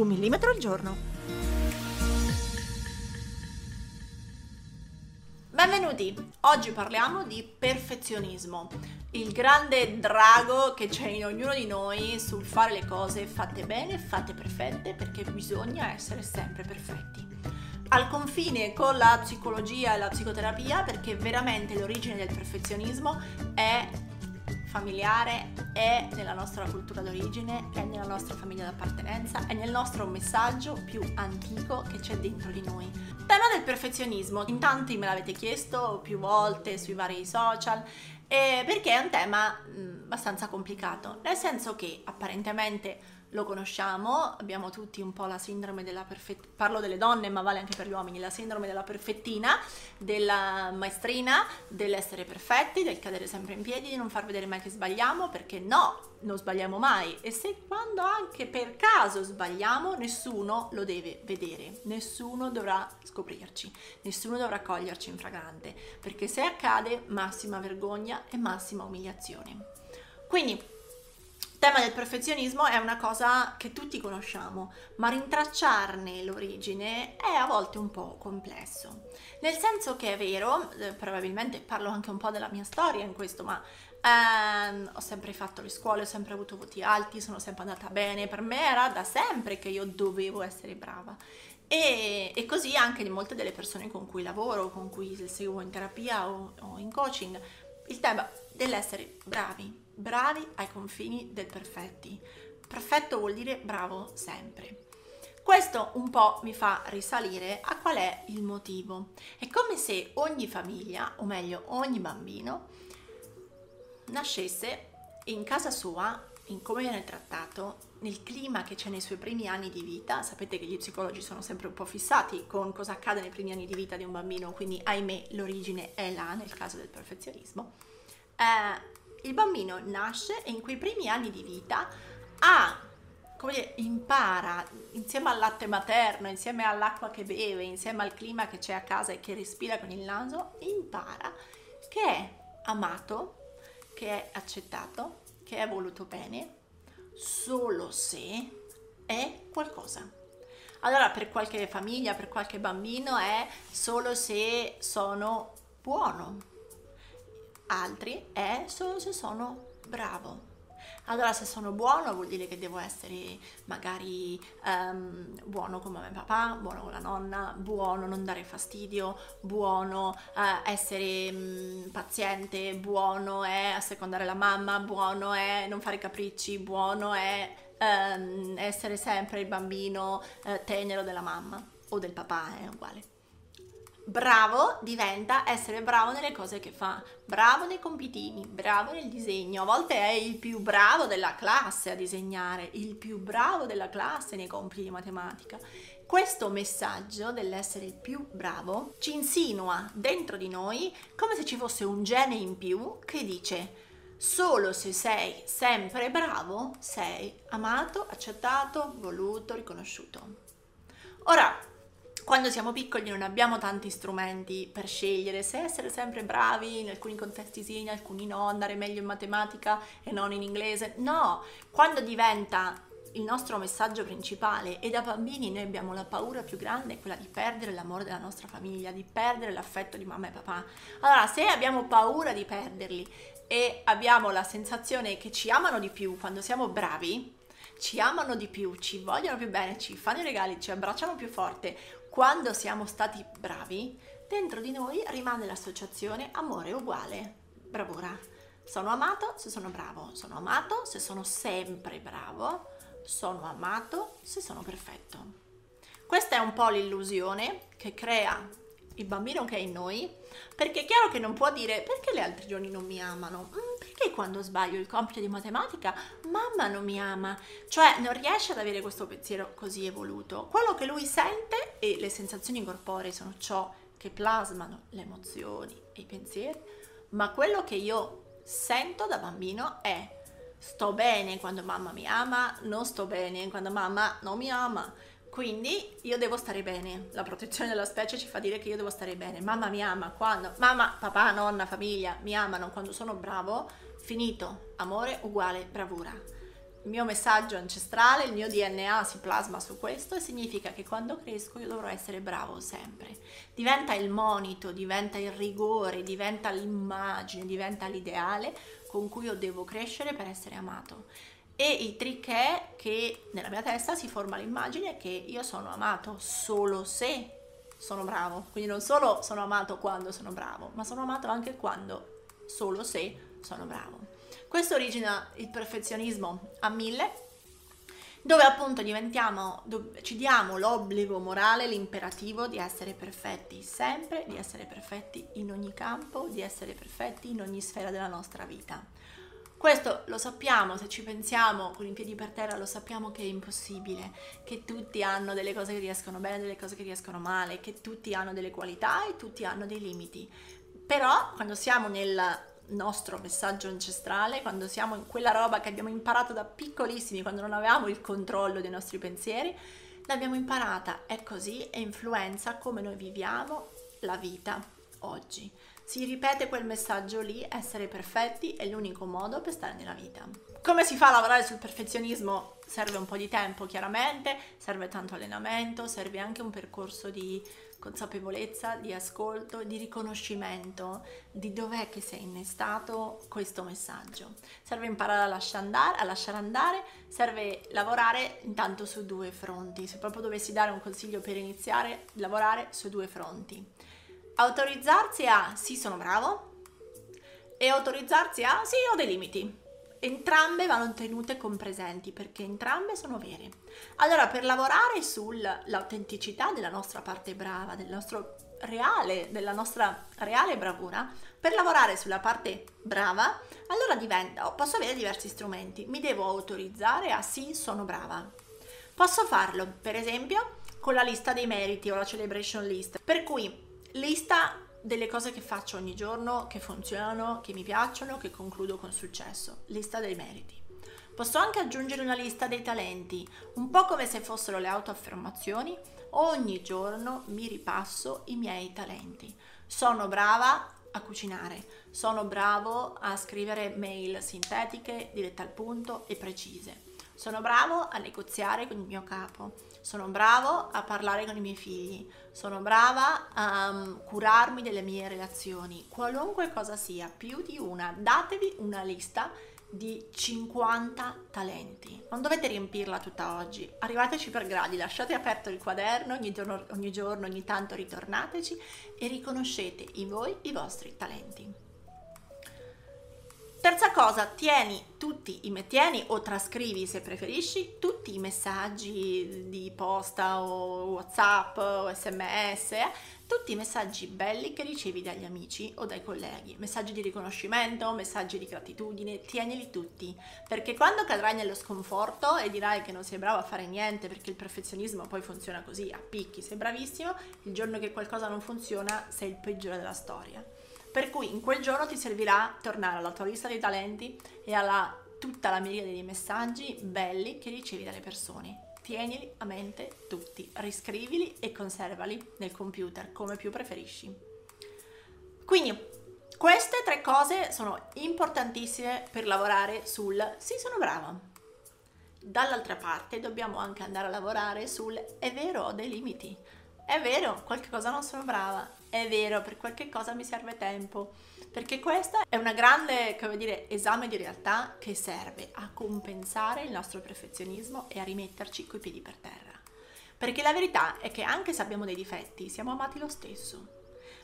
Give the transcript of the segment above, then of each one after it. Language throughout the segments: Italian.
1 millimetro al giorno. Benvenuti! Oggi parliamo di perfezionismo, il grande drago che c'è in ognuno di noi sul fare le cose fatte bene, fatte perfette, perché bisogna essere sempre perfetti. Al confine con la psicologia e la psicoterapia, perché veramente l'origine del perfezionismo è familiare, è nella nostra cultura d'origine, è nella nostra famiglia d'appartenenza, è nel nostro messaggio più antico che c'è dentro di noi. Tema del perfezionismo, in tanti me l'avete chiesto più volte sui vari social, perché è un tema abbastanza complicato, nel senso che apparentemente lo conosciamo, abbiamo tutti un po' la sindrome della perfettina, parlo delle donne ma vale anche per gli uomini, la sindrome della perfettina, della maestrina, dell'essere perfetti, del cadere sempre in piedi, di non far vedere mai che sbagliamo, perché no, non sbagliamo mai, e se quando anche per caso sbagliamo nessuno lo deve vedere, nessuno dovrà scoprirci, nessuno dovrà coglierci in flagrante, perché se accade massima vergogna e massima umiliazione. Quindi il tema del perfezionismo è una cosa che tutti conosciamo, ma rintracciarne l'origine è a volte un po' complesso. Nel senso che è vero, probabilmente parlo anche un po' della mia storia in questo, ma ho sempre fatto le scuole, ho sempre avuto voti alti, sono sempre andata bene, per me era da sempre che io dovevo essere brava. E così anche di molte delle persone con cui lavoro, con cui seguo in terapia o in coaching, il tema dell'essere bravi ai confini del perfetto vuol dire bravo sempre. Questo un po' mi fa risalire a qual è il motivo. È come se ogni famiglia, o meglio ogni bambino, nascesse in casa sua, in come viene trattato, nel clima che c'è nei suoi primi anni di vita. Sapete che gli psicologi sono sempre un po' fissati con cosa accade nei primi anni di vita di un bambino, quindi ahimè l'origine è là nel caso del perfezionismo. Il bambino nasce e in quei primi anni di vita impara, insieme al latte materno, insieme all'acqua che beve, insieme al clima che c'è a casa e che respira con il naso, impara che è amato, che è accettato, che è voluto bene, solo se è qualcosa. Allora per qualche famiglia, per qualche bambino è solo se sono buono. Altri è solo se sono bravo. Allora se sono buono vuol dire che devo essere magari buono con mamma e papà, buono con la nonna, buono non dare fastidio, buono essere paziente, buono è assecondare la mamma, buono è non fare capricci, buono è essere sempre il bambino tenero della mamma o del papà, è uguale. Bravo diventa essere bravo nelle cose che fa, bravo nei compitini, bravo nel disegno, a volte è il più bravo della classe a disegnare, il più bravo della classe nei compiti di matematica. Questo messaggio dell'essere il più bravo ci insinua dentro di noi come se ci fosse un gene in più che dice solo se sei sempre bravo sei amato, accettato, voluto, riconosciuto. Ora, quando siamo piccoli non abbiamo tanti strumenti per scegliere se essere sempre bravi, in alcuni contesti sì, in alcuni no, andare meglio in matematica e non in inglese. No, quando diventa il nostro messaggio principale, e da bambini noi abbiamo la paura più grande, quella di perdere l'amore della nostra famiglia, di perdere l'affetto di mamma e papà. Allora, se abbiamo paura di perderli e abbiamo la sensazione che ci amano di più quando siamo bravi, ci amano di più, ci vogliono più bene, ci fanno i regali, ci abbracciano più forte quando siamo stati bravi, dentro di noi rimane l'associazione amore uguale bravura. Sono amato se sono bravo, sono amato se sono sempre bravo, sono amato se sono perfetto. Questa è un po' l'illusione che crea il bambino che è in noi, perché è chiaro che non può dire perché le altre giorni non mi amano, perché quando sbaglio il compito di matematica mamma non mi ama, cioè non riesce ad avere questo pensiero così evoluto. Quello che lui sente e le sensazioni corporee sono ciò che plasmano le emozioni e i pensieri, ma quello che io sento da bambino è: sto bene quando mamma mi ama, non sto bene quando mamma non mi ama. Quindi io devo stare bene, la protezione della specie ci fa dire che io devo stare bene, mamma mi ama quando, mamma, papà, nonna, famiglia mi amano quando sono bravo, finito, amore uguale bravura. Il mio messaggio ancestrale, il mio DNA si plasma su questo e significa che quando cresco io dovrò essere bravo sempre. Diventa il monito, diventa il rigore, diventa l'immagine, diventa l'ideale con cui io devo crescere per essere amato. E il trick è che nella mia testa si forma l'immagine che io sono amato solo se sono bravo. Quindi non solo sono amato quando sono bravo, ma sono amato anche quando, solo se sono bravo. Questo origina il perfezionismo a 1000, dove appunto ci diamo l'obbligo morale, l'imperativo di essere perfetti sempre, di essere perfetti in ogni campo, di essere perfetti in ogni sfera della nostra vita. Questo lo sappiamo, se ci pensiamo con i piedi per terra lo sappiamo che è impossibile, che tutti hanno delle cose che riescono bene, delle cose che riescono male, che tutti hanno delle qualità e tutti hanno dei limiti. Però quando siamo nel nostro messaggio ancestrale, quando siamo in quella roba che abbiamo imparato da piccolissimi, quando non avevamo il controllo dei nostri pensieri, l'abbiamo imparata, è così e influenza come noi viviamo la vita oggi. Si ripete quel messaggio lì: essere perfetti è l'unico modo per stare nella vita. Come si fa a lavorare sul perfezionismo? Serve un po' di tempo chiaramente, serve tanto allenamento, serve anche un percorso di consapevolezza, di ascolto, di riconoscimento di dov'è che si è innestato questo messaggio. Serve imparare a lasciare andare, serve lavorare intanto su due fronti. Se proprio dovessi dare un consiglio per iniziare, lavorare su due fronti. Autorizzarsi a sì sono bravo e autorizzarsi a sì ho dei limiti. Entrambe vanno tenute compresenti perché entrambe sono vere. Allora, per lavorare sull'autenticità della nostra parte brava, della nostra reale bravura, per lavorare sulla parte brava, allora posso avere diversi strumenti. Mi devo autorizzare a sì sono brava. Posso farlo per esempio con la lista dei meriti o la celebration list, per cui lista delle cose che faccio ogni giorno, che funzionano, che mi piacciono, che concludo con successo. Lista dei meriti. Posso anche aggiungere una lista dei talenti, un po' come se fossero le autoaffermazioni. Ogni giorno mi ripasso i miei talenti. Sono brava a cucinare, sono bravo a scrivere mail sintetiche, dirette al punto e precise. Sono bravo a negoziare con il mio capo, sono bravo a parlare con i miei figli, sono brava a curarmi delle mie relazioni, qualunque cosa sia, più di una. Datevi una lista di 50 talenti, non dovete riempirla tutta oggi, arrivateci per gradi, lasciate aperto il quaderno, ogni giorno, ogni tanto ritornateci e riconoscete in voi i vostri talenti. Terza cosa, tieni o trascrivi se preferisci tutti i messaggi di posta o WhatsApp o SMS, tutti i messaggi belli che ricevi dagli amici o dai colleghi, messaggi di riconoscimento, messaggi di gratitudine, tienili tutti, perché quando cadrai nello sconforto e dirai che non sei bravo a fare niente, perché il perfezionismo poi funziona così, a picchi, sei bravissimo, il giorno che qualcosa non funziona sei il peggiore della storia. Per cui in quel giorno ti servirà tornare alla tua lista dei talenti e alla tutta la miriade di messaggi belli che ricevi dalle persone. Tienili a mente tutti, riscrivili e conservali nel computer come più preferisci. Quindi queste tre cose sono importantissime per lavorare sul sì sono brava. Dall'altra parte dobbiamo anche andare a lavorare sul è vero ho dei limiti, è vero qualche cosa non sono brava, è vero, per qualche cosa mi serve tempo, perché questa è una grande, come dire, esame di realtà che serve a compensare il nostro perfezionismo e a rimetterci coi piedi per terra. Perché la verità è che anche se abbiamo dei difetti, siamo amati lo stesso.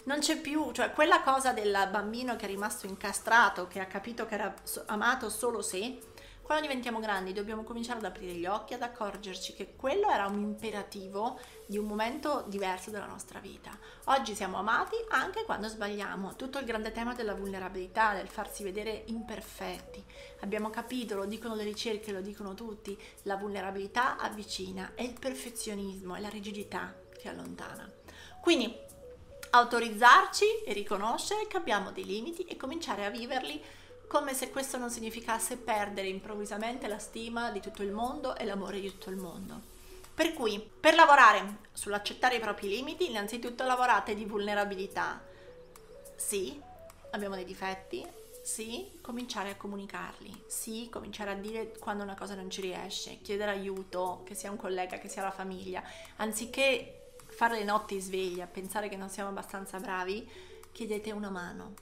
Non c'è più, cioè quella cosa del bambino che è rimasto incastrato, che ha capito che era amato solo se, Quando diventiamo grandi dobbiamo cominciare ad aprire gli occhi, ad accorgerci che quello era un imperativo di un momento diverso della nostra vita. Oggi siamo amati anche quando sbagliamo. Tutto il grande tema della vulnerabilità, del farsi vedere imperfetti. Abbiamo capito, lo dicono le ricerche, lo dicono tutti, la vulnerabilità avvicina, è il perfezionismo, è la rigidità che allontana. Quindi autorizzarci e riconoscere che abbiamo dei limiti e cominciare a viverli come se questo non significasse perdere improvvisamente la stima di tutto il mondo e l'amore di tutto il mondo. Per cui, per lavorare sull'accettare i propri limiti, innanzitutto lavorate di vulnerabilità. Sì, abbiamo dei difetti, sì, cominciare a comunicarli, sì, cominciare a dire quando una cosa non ci riesce, chiedere aiuto, che sia un collega, che sia la famiglia, anziché fare le notti sveglia, pensare che non siamo abbastanza bravi, chiedete una mano.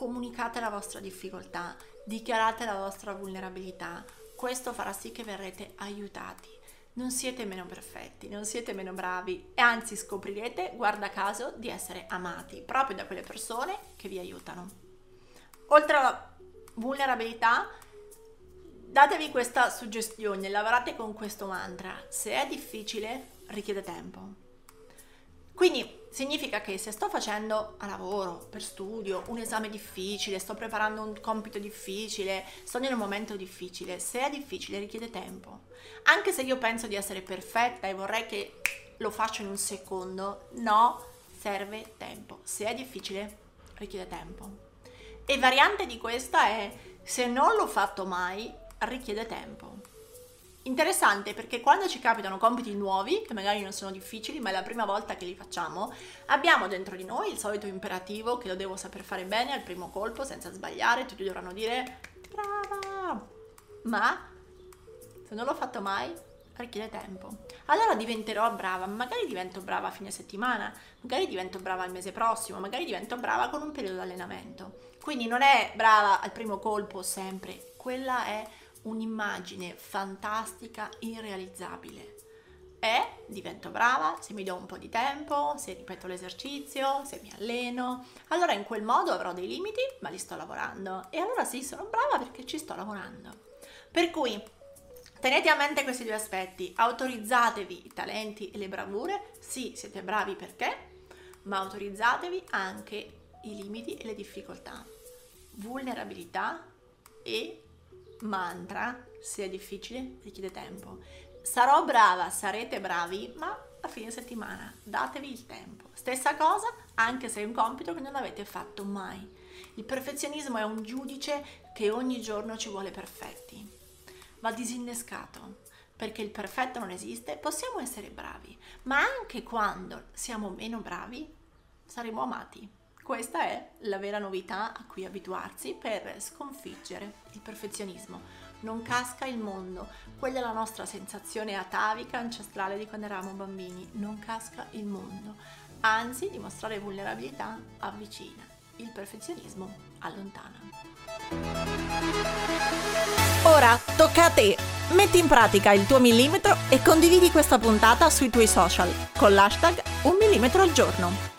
Comunicate la vostra difficoltà, dichiarate la vostra vulnerabilità, questo farà sì che verrete aiutati. Non siete meno perfetti, non siete meno bravi e anzi scoprirete, guarda caso, di essere amati proprio da quelle persone che vi aiutano. Oltre alla vulnerabilità, datevi questa suggestione, lavorate con questo mantra: se è difficile, richiede tempo. Quindi significa che se sto facendo a lavoro, per studio, un esame difficile, sto preparando un compito difficile, sto in un momento difficile, se è difficile richiede tempo. Anche se io penso di essere perfetta e vorrei che lo faccio in un secondo, no, serve tempo. Se è difficile richiede tempo. E variante di questa è: se non l'ho fatto mai, richiede tempo. Interessante, perché quando ci capitano compiti nuovi, che magari non sono difficili, ma è la prima volta che li facciamo, abbiamo dentro di noi il solito imperativo che lo devo saper fare bene al primo colpo, senza sbagliare, tutti dovranno dire brava, ma se non l'ho fatto mai richiede tempo. Allora diventerò brava, magari divento brava a fine settimana, magari divento brava il mese prossimo, magari divento brava con un periodo di allenamento. Quindi non è brava al primo colpo sempre, quella è un'immagine fantastica, irrealizzabile. E divento brava se mi do un po' di tempo, se ripeto l'esercizio, se mi alleno. Allora in quel modo avrò dei limiti, ma li sto lavorando. E allora sì, sono brava perché ci sto lavorando. Per cui tenete a mente questi due aspetti: autorizzatevi i talenti e le bravure, sì, siete bravi perché, ma autorizzatevi anche i limiti e le difficoltà. Vulnerabilità e mantra: se è difficile richiede tempo. Sarò brava, sarete bravi, ma a fine settimana datevi il tempo. Stessa cosa anche se è un compito che non avete fatto mai. Il perfezionismo è un giudice che ogni giorno ci vuole perfetti. Va disinnescato, perché il perfetto non esiste. Possiamo essere bravi, ma anche quando siamo meno bravi saremo amati. Questa è la vera novità a cui abituarsi per sconfiggere il perfezionismo. Non casca il mondo, quella è la nostra sensazione atavica, ancestrale di quando eravamo bambini. Non casca il mondo, anzi dimostrare vulnerabilità avvicina, il perfezionismo allontana. Ora tocca a te! Metti in pratica il tuo millimetro e condividi questa puntata sui tuoi social con l'hashtag 1 millimetro al giorno.